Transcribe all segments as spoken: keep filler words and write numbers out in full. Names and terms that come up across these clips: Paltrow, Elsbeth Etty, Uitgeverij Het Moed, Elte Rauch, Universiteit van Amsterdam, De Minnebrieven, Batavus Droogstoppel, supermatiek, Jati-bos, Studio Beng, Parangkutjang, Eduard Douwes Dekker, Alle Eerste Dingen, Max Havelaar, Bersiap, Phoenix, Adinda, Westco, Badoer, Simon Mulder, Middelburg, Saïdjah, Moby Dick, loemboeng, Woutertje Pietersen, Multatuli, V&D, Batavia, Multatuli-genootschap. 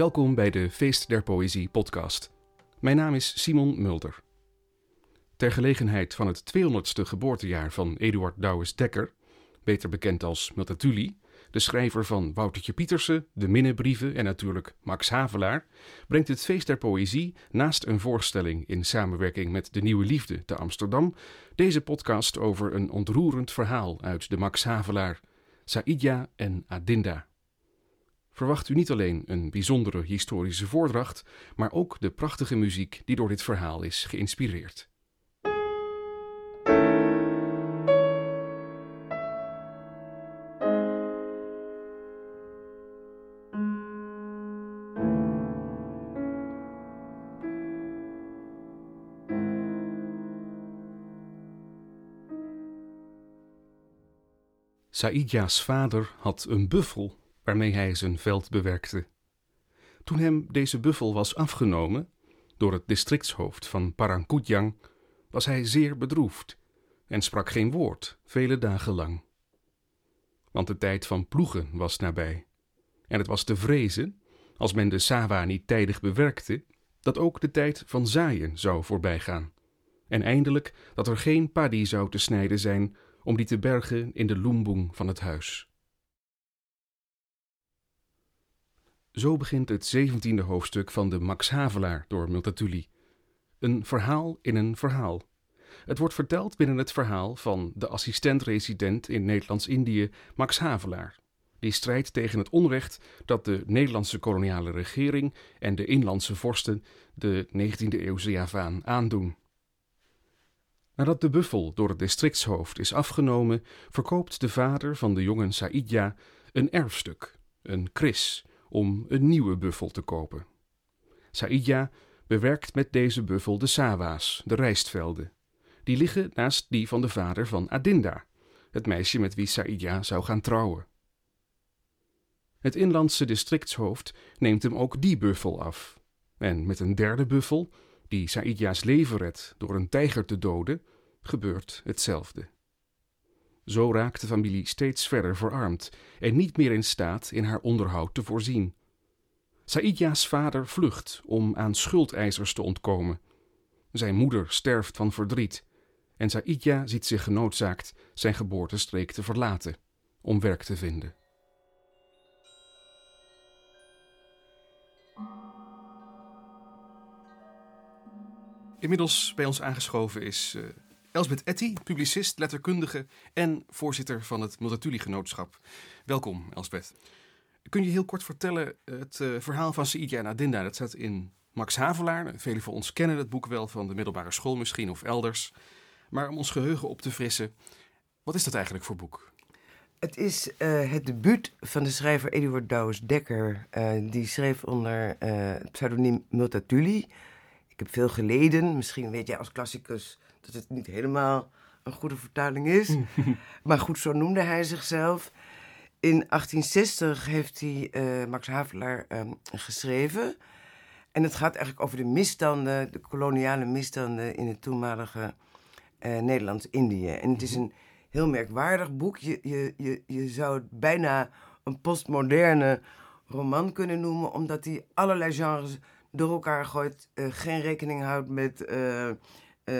Welkom bij de Feest der Poëzie podcast. Mijn naam is Simon Mulder. Ter gelegenheid van het tweehonderdste geboortejaar van Eduard Douwes Dekker, beter bekend als Multatuli, de schrijver van Woutertje Pietersen, De Minnebrieven en natuurlijk Max Havelaar, brengt het Feest der Poëzie naast een voorstelling in samenwerking met De Nieuwe Liefde te Amsterdam deze podcast over een ontroerend verhaal uit de Max Havelaar, Saïdjah en Adinda. Verwacht u niet alleen een bijzondere historische voordracht, maar ook de prachtige muziek die door dit verhaal is geïnspireerd. Saïdjah's vader had een buffel waarmee hij zijn veld bewerkte. Toen hem deze buffel was afgenomen door het districtshoofd van Parangkutjang, was hij zeer bedroefd en sprak geen woord vele dagen lang. Want de tijd van ploegen was nabij en het was te vrezen, als men de sawa niet tijdig bewerkte, dat ook de tijd van zaaien zou voorbijgaan en eindelijk dat er geen padi zou te snijden zijn om die te bergen in de loemboeng van het huis. Zo begint het zeventiende hoofdstuk van de Max Havelaar door Multatuli. Een verhaal in een verhaal. Het wordt verteld binnen het verhaal van de assistent-resident in Nederlands-Indië, Max Havelaar, die strijdt tegen het onrecht dat de Nederlandse koloniale regering en de inlandse vorsten de negentiende-eeuwse Javaan aandoen. Nadat de buffel door het districtshoofd is afgenomen, verkoopt de vader van de jongen Saïdjah een erfstuk, een kris, om een nieuwe buffel te kopen. Saïdjah bewerkt met deze buffel de sawa's, de rijstvelden. Die liggen naast die van de vader van Adinda, het meisje met wie Saïdjah zou gaan trouwen. Het inlandse districtshoofd neemt hem ook die buffel af. En met een derde buffel, die Saïdjah's leven redt door een tijger te doden, gebeurt hetzelfde. Zo raakt de familie steeds verder verarmd en niet meer in staat in haar onderhoud te voorzien. Saïdjah's vader vlucht om aan schuldeisers te ontkomen. Zijn moeder sterft van verdriet en Saïdjah ziet zich genoodzaakt zijn geboortestreek te verlaten om werk te vinden. Inmiddels bij ons aangeschoven is uh, Elsbeth Etty, publicist, letterkundige en voorzitter van het Multatuli-genootschap. Welkom, Elsbeth. Kun je heel kort vertellen het uh, verhaal van Saïdjah en Adinda? Dat staat in Max Havelaar. Velen van ons kennen het boek wel van de middelbare school misschien of elders. Maar om ons geheugen op te frissen, wat is dat eigenlijk voor boek? Het is uh, het debuut van de schrijver Eduard Douwes Dekker. Uh, die schreef onder uh, het pseudoniem Multatuli. Ik heb veel geleden. Misschien weet jij als klassicus dat het niet helemaal een goede vertaling is. Maar goed, zo noemde hij zichzelf. In achttien zestig heeft hij uh, Max Havelaar um, geschreven. En het gaat eigenlijk over de misstanden, de koloniale misstanden in het toenmalige uh, Nederlands-Indië. En het is een heel merkwaardig boek. Je, je, je, je zou het bijna een postmoderne roman kunnen noemen, omdat hij allerlei genres door elkaar gooit, uh, geen rekening houdt met, uh, uh,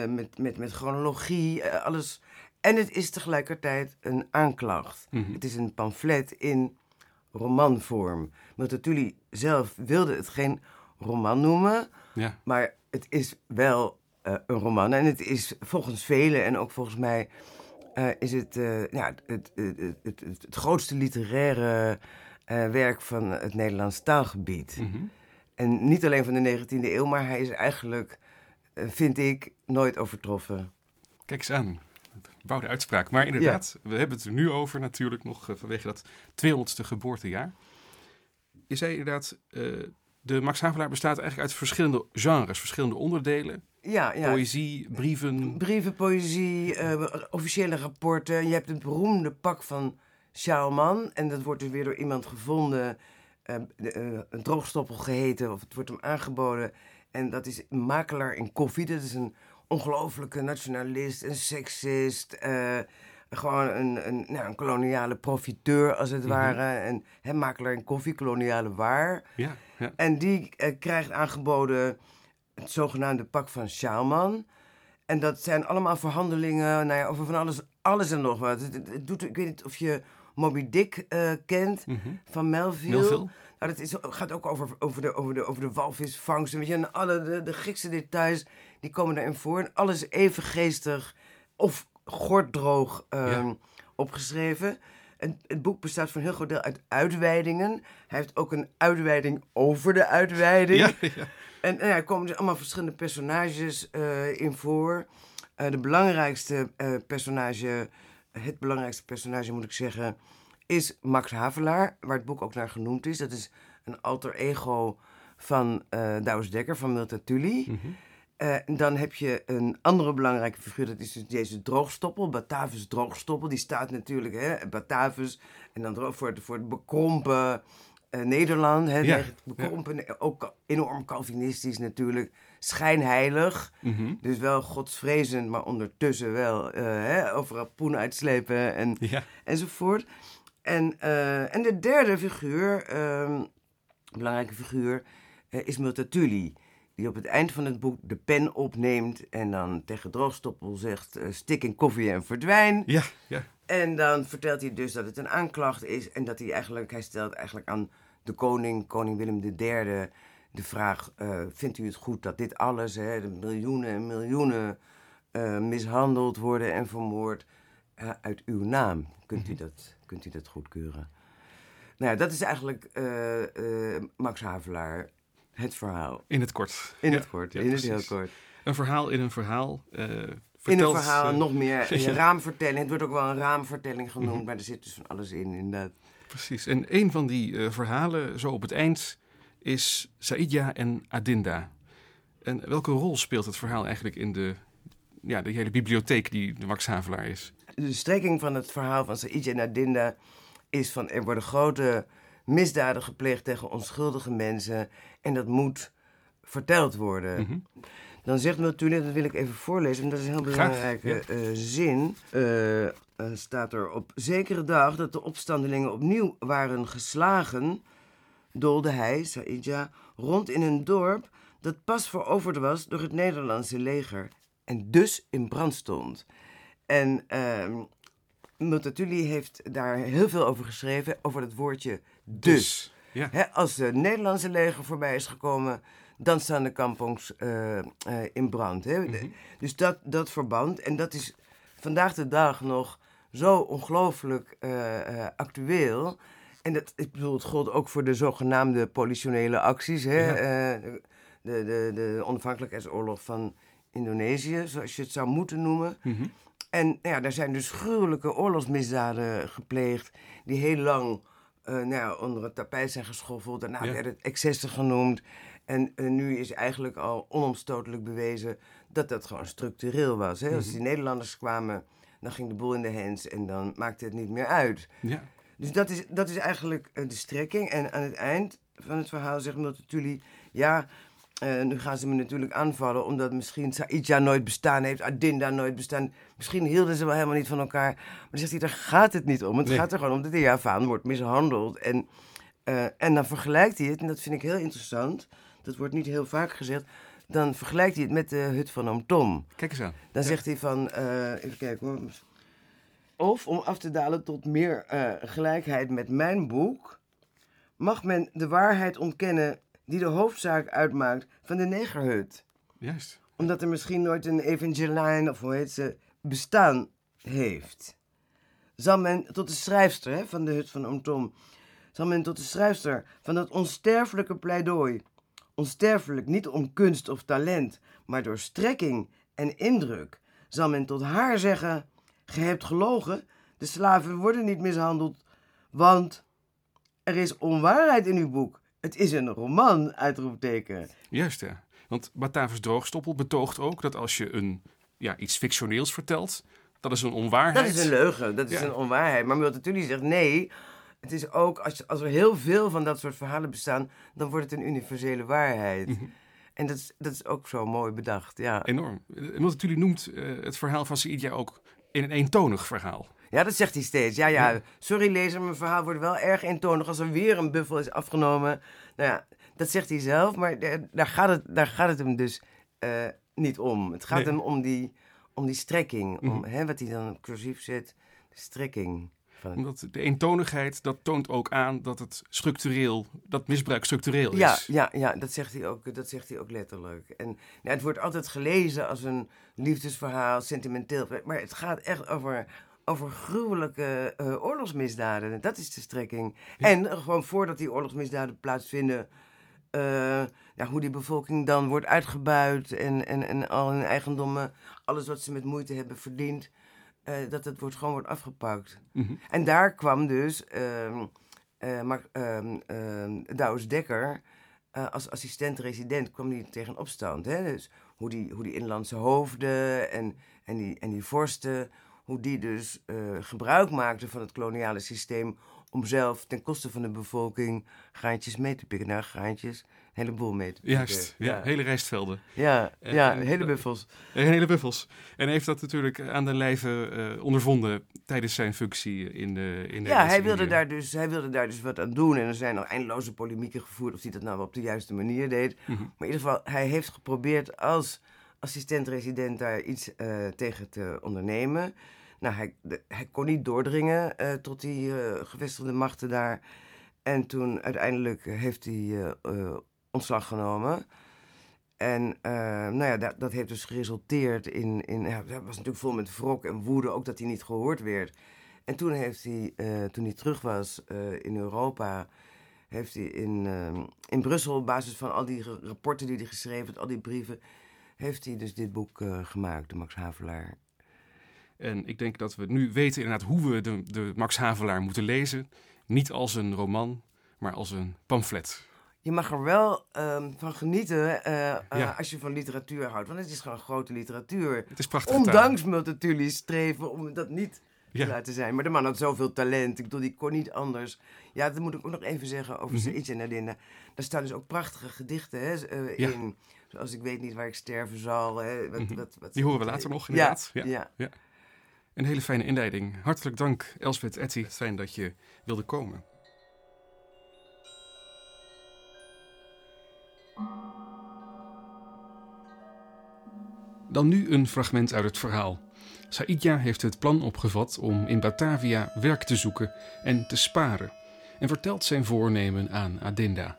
met, met, met chronologie, uh, alles. En het is tegelijkertijd een aanklacht. Mm-hmm. Het is een pamflet in romanvorm. Multatuli zelf wilde het geen roman noemen, ja. Maar het is wel uh, een roman. En het is volgens velen, en ook volgens mij, uh, is het, uh, ja, het, het, het, het, het grootste literaire uh, werk van het Nederlands taalgebied. Mm-hmm. En niet alleen van de negentiende eeuw, maar hij is eigenlijk, vind ik, nooit overtroffen. Kijk eens aan. Bouwde uitspraak. Maar inderdaad, ja. We hebben het er nu over natuurlijk nog vanwege dat tweehonderdste geboortejaar. Je zei inderdaad, uh, de Max Havelaar bestaat eigenlijk uit verschillende genres, verschillende onderdelen. Ja, ja. Poëzie, brieven. Brieven, poëzie, uh, officiële rapporten. Je hebt het beroemde pak van Sjaalman. En dat wordt dus weer door iemand gevonden, een droogstoppel geheten, of het wordt hem aangeboden. En dat is een makelaar in koffie. Dat is een ongelofelijke nationalist, een seksist, uh, gewoon een, een, nou, een koloniale profiteur, als het mm-hmm. ware. Een he, makelaar in koffie, koloniale waar. Ja, ja. En die eh, krijgt aangeboden het zogenaamde pak van Sjaalman. En dat zijn allemaal verhandelingen nou ja, over van alles, alles en nog wat. Het, het, het doet, ik weet niet of je Moby Dick uh, kent, mm-hmm. van Melville. Melville. Nou, dat is, gaat ook over, over, de, over, de, over de walvisvangsten. Weet je, en alle de, de gekste details, die komen daarin voor. En alles even geestig of gorddroog uh, ja. opgeschreven. En het boek bestaat voor een heel groot deel uit uitweidingen. Hij heeft ook een uitweiding over de uitweiding. Ja, ja. En nou ja, er komen dus allemaal verschillende personages uh, in voor. Uh, de belangrijkste uh, personage, het belangrijkste personage moet ik zeggen, is Max Havelaar, waar het boek ook naar genoemd is. Dat is een alter ego van uh, Douwes Dekker, van Multatuli. Mm-hmm. Uh, dan heb je een andere belangrijke figuur, dat is dus deze droogstoppel, Batavus Droogstoppel. Die staat natuurlijk, hè, Batavus, en dan droog, voor, het, voor het bekrompen uh, Nederland. Hè, ja, het bekrompen, ja. Ook enorm Calvinistisch natuurlijk, schijnheilig. Mm-hmm. Dus wel godsvrezend, maar ondertussen wel uh, hè, overal poen uitslepen en, ja. enzovoort. En, uh, en de derde figuur, um, belangrijke figuur, uh, is Multatuli. Die op het eind van het boek de pen opneemt en dan tegen Droogstoppel zegt, uh, stik in koffie en verdwijn. Ja, ja. En dan vertelt hij dus dat het een aanklacht is en dat hij eigenlijk, hij stelt eigenlijk aan de koning, koning Willem de derde, de vraag, uh, vindt u het goed dat dit alles, hè, de miljoenen en miljoenen uh, mishandeld worden en vermoord uh, uit uw naam? Kunt u dat, kunt u dat goedkeuren? Nou ja, dat is eigenlijk uh, uh, Max Havelaar. Het verhaal. In het kort. In het ja, kort, ja, in het heel kort. Een verhaal in een verhaal. Uh, vertelt, in een verhaal, uh, nog meer. Een raamvertelling. Het wordt ook wel een raamvertelling genoemd, mm-hmm. maar er zit dus van alles in, inderdaad. Precies. En een van die uh, verhalen, zo op het eind, is Saïdjah en Adinda. En welke rol speelt het verhaal eigenlijk in de, ja, de hele bibliotheek die de Max Havelaar is? De strekking van het verhaal van Saïdjah en Adinda is van er worden grote misdaden gepleegd tegen onschuldige mensen. En dat moet verteld worden. Mm-hmm. Dan zegt Multatuli, dat wil ik even voorlezen, want dat is een heel belangrijke Graag, ja. uh, zin. Uh, uh, staat er op zekere dag dat de opstandelingen opnieuw waren geslagen, doolde hij, Saïdjah, rond in een dorp dat pas veroverd was door het Nederlandse leger. En dus in brand stond. En uh, Multatuli heeft daar heel veel over geschreven, over dat woordje dus. dus. Ja. He, als het Nederlandse leger voorbij is gekomen, dan staan de kampongs uh, uh, in brand. He. Mm-hmm. De, dus dat, dat verband, en dat is vandaag de dag nog zo ongelooflijk uh, actueel. En dat, ik bedoel, het gold ook voor de zogenaamde politionele acties. He. Ja. Uh, de, de, de onafhankelijkheidsoorlog van Indonesië, zoals je het zou moeten noemen. Mm-hmm. En ja, daar zijn dus gruwelijke oorlogsmisdaden gepleegd die heel lang Uh, nou ja, onder het tapijt zijn geschoffeld. Daarna ja. werd het excessen genoemd. En uh, nu is eigenlijk al onomstotelijk bewezen dat dat gewoon structureel was. Hè? Mm-hmm. Als die Nederlanders kwamen, dan ging de boel in de hens en dan maakte het niet meer uit. Ja. Dus dat is, dat is eigenlijk uh, de strekking. En aan het eind van het verhaal zegt Multatuli, ja, uh, nu gaan ze me natuurlijk aanvallen omdat misschien Saïdjah nooit bestaan heeft, Adinda nooit bestaan. Misschien hielden ze wel helemaal niet van elkaar. Maar dan zegt hij, daar gaat het niet om. Het nee. gaat er gewoon om dat de Javaan wordt mishandeld. En, uh, en dan vergelijkt hij het, en dat vind ik heel interessant. Dat wordt niet heel vaak gezegd. Dan vergelijkt hij het met de hut van oom Tom. Kijk eens aan. Dan ja. zegt hij van, uh, even kijken hoor. Of om af te dalen tot meer uh, gelijkheid met mijn boek, mag men de waarheid ontkennen die de hoofdzaak uitmaakt van de negerhut. Juist. Omdat er misschien nooit een evangelijn, of hoe heet ze, bestaan heeft. Zal men tot de schrijfster hè, van de hut van oom Tom, zal men tot de schrijfster van dat onsterfelijke pleidooi, onsterfelijk niet om kunst of talent, maar door strekking en indruk, zal men tot haar zeggen, ge hebt gelogen, de slaven worden niet mishandeld, want er is onwaarheid in uw boek. Het is een roman, uitroepteken. Juist, ja. Want Batavus Droogstoppel betoogt ook dat als je een, ja, iets fictioneels vertelt, dat is een onwaarheid. Dat is een leugen, dat is ja. een onwaarheid. Maar Multatuli zegt nee, het is ook, als, als er heel veel van dat soort verhalen bestaan, dan wordt het een universele waarheid. Mm-hmm. En dat is, dat is ook zo mooi bedacht, ja. Enorm. Multatuli noemt uh, het verhaal van Saïdjah ook een eentonig verhaal. Ja, dat zegt hij steeds. Ja, ja. Sorry lezer, mijn verhaal wordt wel erg eentonig als er weer een buffel is afgenomen. Nou ja, dat zegt hij zelf, maar daar gaat het, daar gaat het hem dus uh, niet om. Het gaat nee. hem om die, om die strekking, om, mm-hmm. hè, wat hij dan cursief zet, de strekking. Omdat de eentonigheid, dat toont ook aan dat het structureel, dat misbruik structureel is. Ja, ja, ja, dat zegt hij ook, dat zegt hij ook letterlijk. En ja, het wordt altijd gelezen als een liefdesverhaal, sentimenteel. Maar het gaat echt over, over gruwelijke uh, oorlogsmisdaden. Dat is de strekking. Ja. En uh, gewoon voordat die oorlogsmisdaden plaatsvinden, uh, ja, hoe die bevolking dan wordt uitgebuit en, en, en al hun eigendommen, alles wat ze met moeite hebben verdiend. Uh, dat het wordt, gewoon wordt afgepakt. Mm-hmm. En daar kwam dus uh, uh, Max, uh, uh, Douwes Dekker uh, als assistent-resident kwam die tegen opstand. Hè? Dus hoe die, hoe die inlandse hoofden en, en, die, en die vorsten, hoe die dus uh, gebruik maakten van het koloniale systeem om zelf ten koste van de bevolking graantjes mee te pikken. Nou, graantjes, een heleboel mee te pikken. Juist, ja, ja. hele rijstvelden. Ja, en, ja en, hele buffels. En, hele buffels. En heeft dat natuurlijk aan de lijve uh, ondervonden tijdens zijn functie in de in de Ja, hij wilde, daar dus, hij wilde daar dus wat aan doen. En er zijn al eindeloze polemieken gevoerd of hij dat nou wel op de juiste manier deed. Mm-hmm. Maar in ieder geval, hij heeft geprobeerd als assistent-resident daar iets uh, tegen te ondernemen. Nou, hij, hij kon niet doordringen uh, tot die uh, gevestigde machten daar. En toen uiteindelijk heeft hij uh, uh, ontslag genomen. En uh, nou ja, dat, dat heeft dus geresulteerd in... in ja, hij was natuurlijk vol met wrok en woede, ook dat hij niet gehoord werd. En toen heeft hij, uh, toen hij terug was uh, in Europa, heeft hij in, uh, in Brussel, op basis van al die rapporten die hij geschreven heeft, al die brieven, heeft hij dus dit boek uh, gemaakt, de Max Havelaar. En ik denk dat we nu weten inderdaad hoe we de, de Max Havelaar moeten lezen. Niet als een roman, maar als een pamflet. Je mag er wel um, van genieten uh, ja. uh, als je van literatuur houdt. Want het is gewoon grote literatuur. Het is prachtig. Ondanks Multatuli streven om dat niet ja. te laten zijn. Maar de man had zoveel talent. Ik bedoel, die kon niet anders. Ja, dat moet ik ook nog even zeggen over mm-hmm. Saïdjah en Adinda. Daar staan dus ook prachtige gedichten hè, uh, ja. in. Zoals Ik weet niet waar ik sterven zal. Hè, wat, mm-hmm. wat, wat, die horen we later nog inderdaad. Ja, ja. ja. ja. Een hele fijne inleiding. Hartelijk dank, Elsbeth Etty. Fijn dat je wilde komen. Dan nu een fragment uit het verhaal. Saïdjah heeft het plan opgevat om in Batavia werk te zoeken en te sparen. En vertelt zijn voornemen aan Adinda.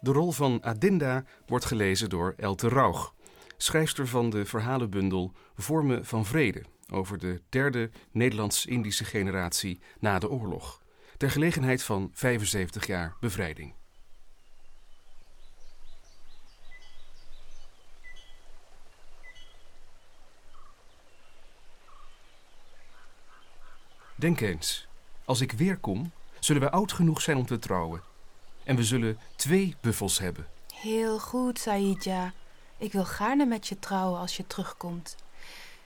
De rol van Adinda wordt gelezen door Elte Rauch, schrijfster van de verhalenbundel Vormen van Vrede, over de derde Nederlands-Indische generatie na de oorlog, ter gelegenheid van vijfenzeventig jaar bevrijding. Denk eens, als ik weer kom, zullen we oud genoeg zijn om te trouwen. En we zullen twee buffels hebben. Heel goed, Saïdjah. Ik wil gaarne met je trouwen als je terugkomt.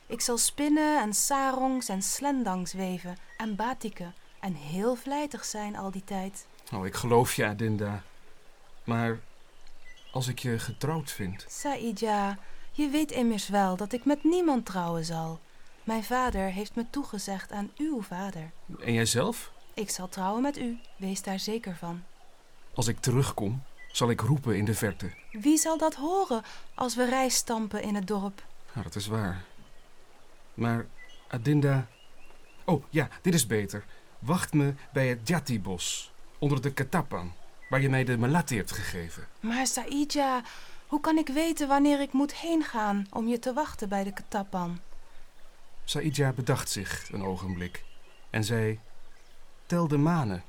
Ik zal spinnen en sarongs en slendangs weven en batiken en heel vlijtig zijn al die tijd. Oh, ik geloof je, Adinda. Maar als ik je getrouwd vind... Saïdjah, je weet immers wel dat ik met niemand trouwen zal. Mijn vader heeft me toegezegd aan uw vader. En jijzelf? Ik zal trouwen met u, wees daar zeker van. Als ik terugkom, zal ik roepen in de verte. Wie zal dat horen als we rijst stampen in het dorp? Nou, dat is waar. Maar Adinda... Oh ja, dit is beter. Wacht me bij het Jati-bos, onder de ketapan, waar je mij de melati hebt gegeven. Maar Saïdjah, hoe kan ik weten wanneer ik moet heen gaan om je te wachten bij de ketapan? Saïdjah bedacht zich een ogenblik en zei... Tel de manen.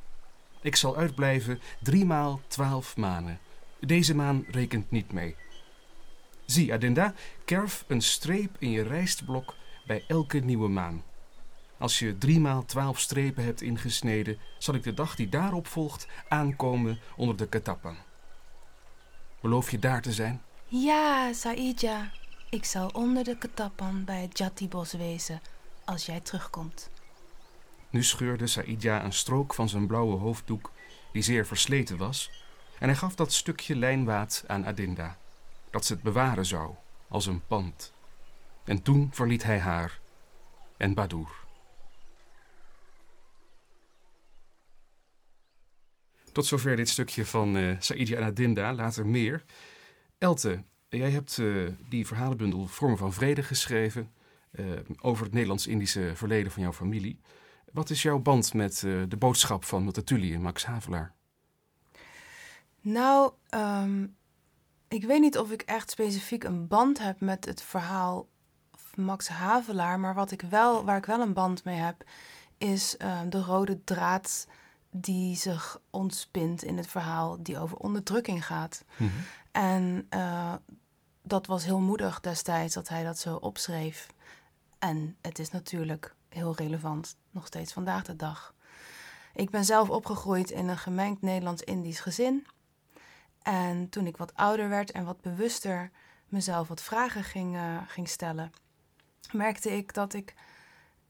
Ik zal uitblijven drie maal twaalf manen. Deze maan rekent niet mee. Zie Adinda, kerf een streep in je rijstblok bij elke nieuwe maan. Als je drie maal twaalf strepen hebt ingesneden, zal ik de dag die daarop volgt aankomen onder de ketapan. Beloof je daar te zijn? Ja, Saïdjah. Ik zal onder de ketapan bij het Jati-bos wezen, als jij terugkomt. Nu scheurde Saïdjah een strook van zijn blauwe hoofddoek, die zeer versleten was, en hij gaf dat stukje lijnwaad aan Adinda, dat ze het bewaren zou, als een pand. En toen verliet hij haar en Badoer. Tot zover dit stukje van uh, Saïdjah en Adinda, later meer. Elte, jij hebt uh, die verhalenbundel Vormen van Vrede geschreven uh, over het Nederlands-Indische verleden van jouw familie. Wat is jouw band met uh, de boodschap van Multatuli en Max Havelaar? Nou, um, ik weet niet of ik echt specifiek een band heb met het verhaal van Max Havelaar, maar wat ik wel, waar ik wel een band mee heb, is uh, de rode draad die zich ontspint in het verhaal die over onderdrukking gaat. Mm-hmm. En uh, dat was heel moedig destijds dat hij dat zo opschreef. En het is natuurlijk heel relevant, nog steeds vandaag de dag. Ik ben zelf opgegroeid in een gemengd Nederlands-Indisch gezin. En toen ik wat ouder werd en wat bewuster mezelf wat vragen ging, uh, ging stellen, merkte ik dat ik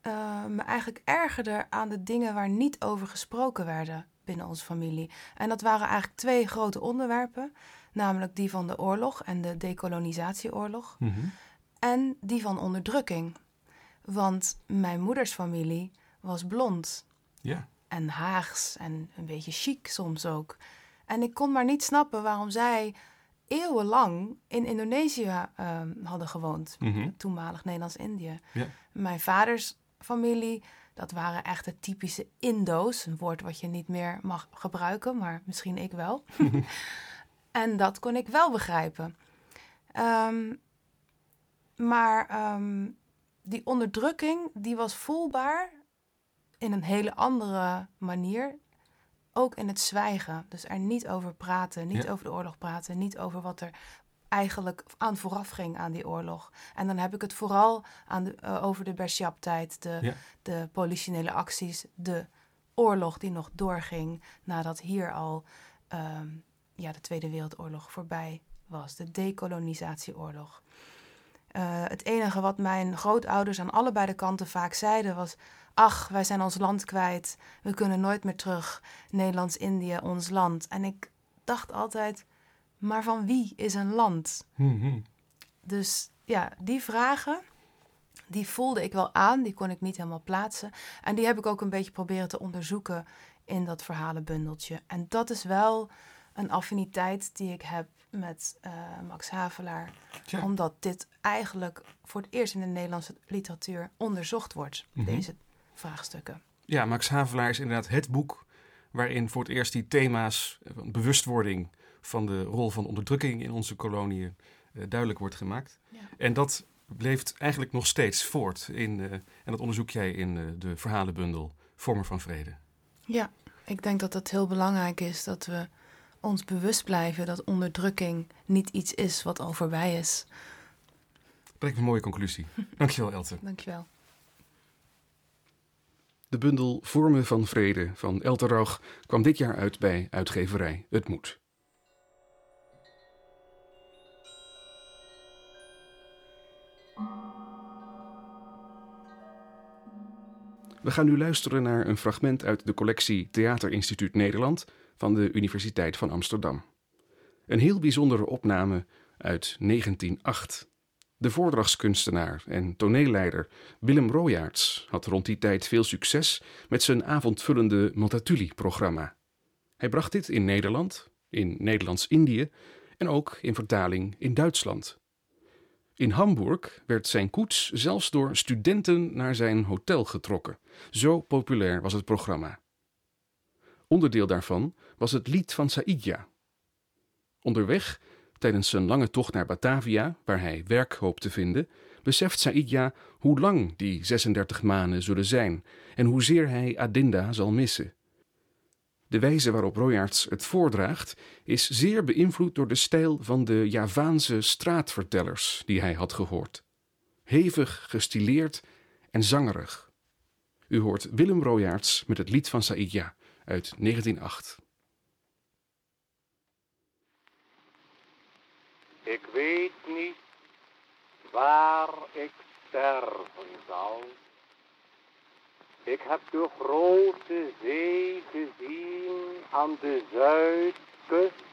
uh, me eigenlijk ergerde aan de dingen waar niet over gesproken werden binnen onze familie. En dat waren eigenlijk twee grote onderwerpen, namelijk die van de oorlog en de dekolonisatieoorlog, mm-hmm. en die van onderdrukking. Want mijn moeders familie was blond. Ja. En Haags en een beetje chic soms ook. En ik kon maar niet snappen waarom zij eeuwenlang in Indonesië uh, hadden gewoond. Mm-hmm. Toenmalig Nederlands-Indië. Ja. Mijn vaders familie, dat waren echt de typische Indo's. Een woord wat je niet meer mag gebruiken, maar misschien ik wel. Mm-hmm. En dat kon ik wel begrijpen. Um, maar um, die onderdrukking, die was voelbaar in een hele andere manier, ook in het zwijgen. Dus er niet over praten, niet ja. over de oorlog praten, niet over wat er eigenlijk aan vooraf ging aan die oorlog. En dan heb ik het vooral aan de, uh, over de Bersiap-tijd, de, ja. de politionele acties, de oorlog die nog doorging nadat hier al um, ja, de Tweede Wereldoorlog voorbij was, de dekolonisatieoorlog. Uh, het enige wat mijn grootouders aan allebei de kanten vaak zeiden was: ach, wij zijn ons land kwijt. We kunnen nooit meer terug. Nederlands-Indië, ons land. En ik dacht altijd, maar van wie is een land? Mm-hmm. Dus ja, die vragen, die voelde ik wel aan. Die kon ik niet helemaal plaatsen. En die heb ik ook een beetje proberen te onderzoeken in dat verhalenbundeltje. En dat is wel een affiniteit die ik heb met uh, Max Havelaar. Tja. Omdat dit eigenlijk voor het eerst in de Nederlandse literatuur onderzocht wordt. Mm-hmm. Deze vraagstukken. Ja, Max Havelaar is inderdaad het boek waarin voor het eerst die thema's van bewustwording van de rol van onderdrukking in onze koloniën uh, duidelijk wordt gemaakt. Ja. En dat leeft eigenlijk nog steeds voort. In, uh, en dat onderzoek jij in uh, de verhalenbundel Vormen van Vrede. Ja, ik denk dat dat heel belangrijk is, dat we ons bewust blijven dat onderdrukking niet iets is wat al voorbij is. Dat lijkt me een mooie conclusie. Dankjewel, Elte. Dankjewel. De bundel Vormen van Vrede van Elte Rauch kwam dit jaar uit bij uitgeverij Het Moed. We gaan nu luisteren naar een fragment uit de collectie Theaterinstituut Nederland van de Universiteit van Amsterdam. Een heel bijzondere opname uit negentien acht. De voordrachtskunstenaar en toneelleider Willem Royaards had rond die tijd veel succes met zijn avondvullende Multatuli-programma. Hij bracht dit in Nederland, in Nederlands-Indië en ook in vertaling in Duitsland. In Hamburg werd zijn koets zelfs door studenten naar zijn hotel getrokken. Zo populair was het programma. Onderdeel daarvan was het lied van Saïdjah. Onderweg, tijdens zijn lange tocht naar Batavia, waar hij werk hoopt te vinden, beseft Saïdjah hoe lang die zesendertig maanden zullen zijn en hoezeer hij Adinda zal missen. De wijze waarop Royaards het voordraagt is zeer beïnvloed door de stijl van de Javaanse straatvertellers die hij had gehoord. Hevig, gestileerd en zangerig. U hoort Willem Royaards met het lied van Saïdjah uit negentien acht. Ik weet niet waar ik sterven zal. Ik heb de grote zee gezien aan de zuidkust.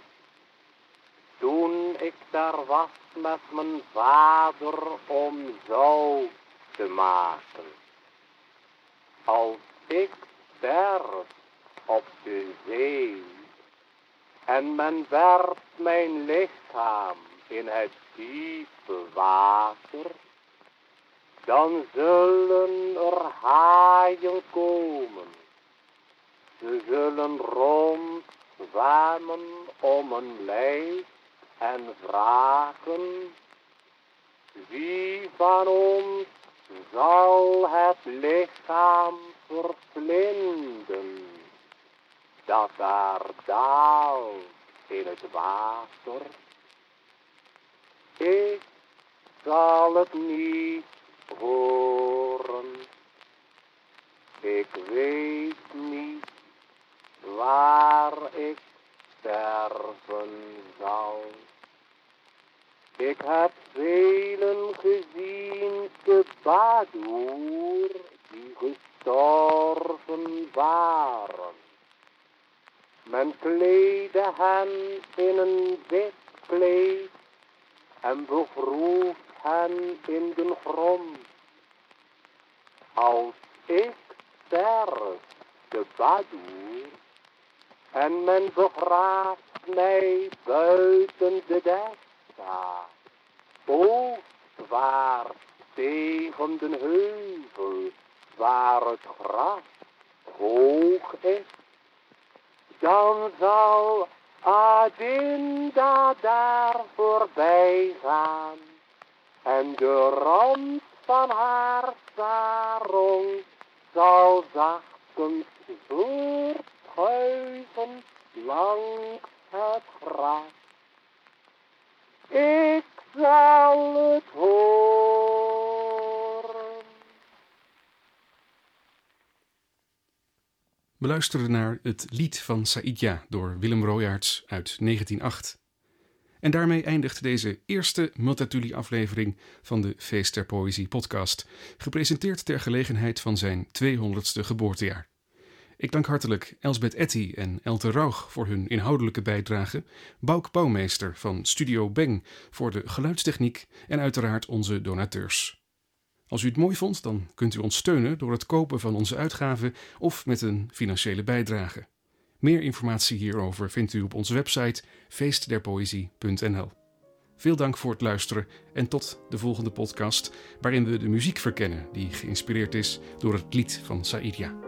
Toen ik daar was met mijn vader om zout te maken. Als ik sterf op de zee En men werpt mijn lichaam in het diepe water, dan zullen er haaien komen. Ze zullen rondzwamen om een lijk en vragen: wie van ons zal het lichaam verblinden dat daar daalt in het water? Ik zal het niet horen. Ik weet niet waar ik sterven zal. Ik heb velen gezien te Badoer die gestorven waren. Men kleedde hen in een wit kleed en begroef hen in de grond. Als ik sterf, de Badoer, en men begraaft mij buiten de desta, oostwaarts tegen de heuvel, waar het gras hoog is, dan zal Adinda daar voorbij gaan en de rand van haar sarong zal zachtkens voorthuiven langs het gras. Ik zal het horen. We luisteren naar het lied van Saïdjah door Willem Royaards uit negentien acht. En daarmee eindigt deze eerste Multatuli-aflevering van de Feest der Poëzie podcast, gepresenteerd ter gelegenheid van zijn tweehonderdste geboortejaar. Ik dank hartelijk Elsbeth Etty en Elte Rauch voor hun inhoudelijke bijdrage, Bouk Bouwmeester van Studio Beng voor de geluidstechniek en uiteraard onze donateurs. Als u het mooi vond, dan kunt u ons steunen door het kopen van onze uitgaven of met een financiële bijdrage. Meer informatie hierover vindt u op onze website feest der poëzie punt n l. Veel dank voor het luisteren en tot de volgende podcast, waarin we de muziek verkennen die geïnspireerd is door het lied van Saïdjah.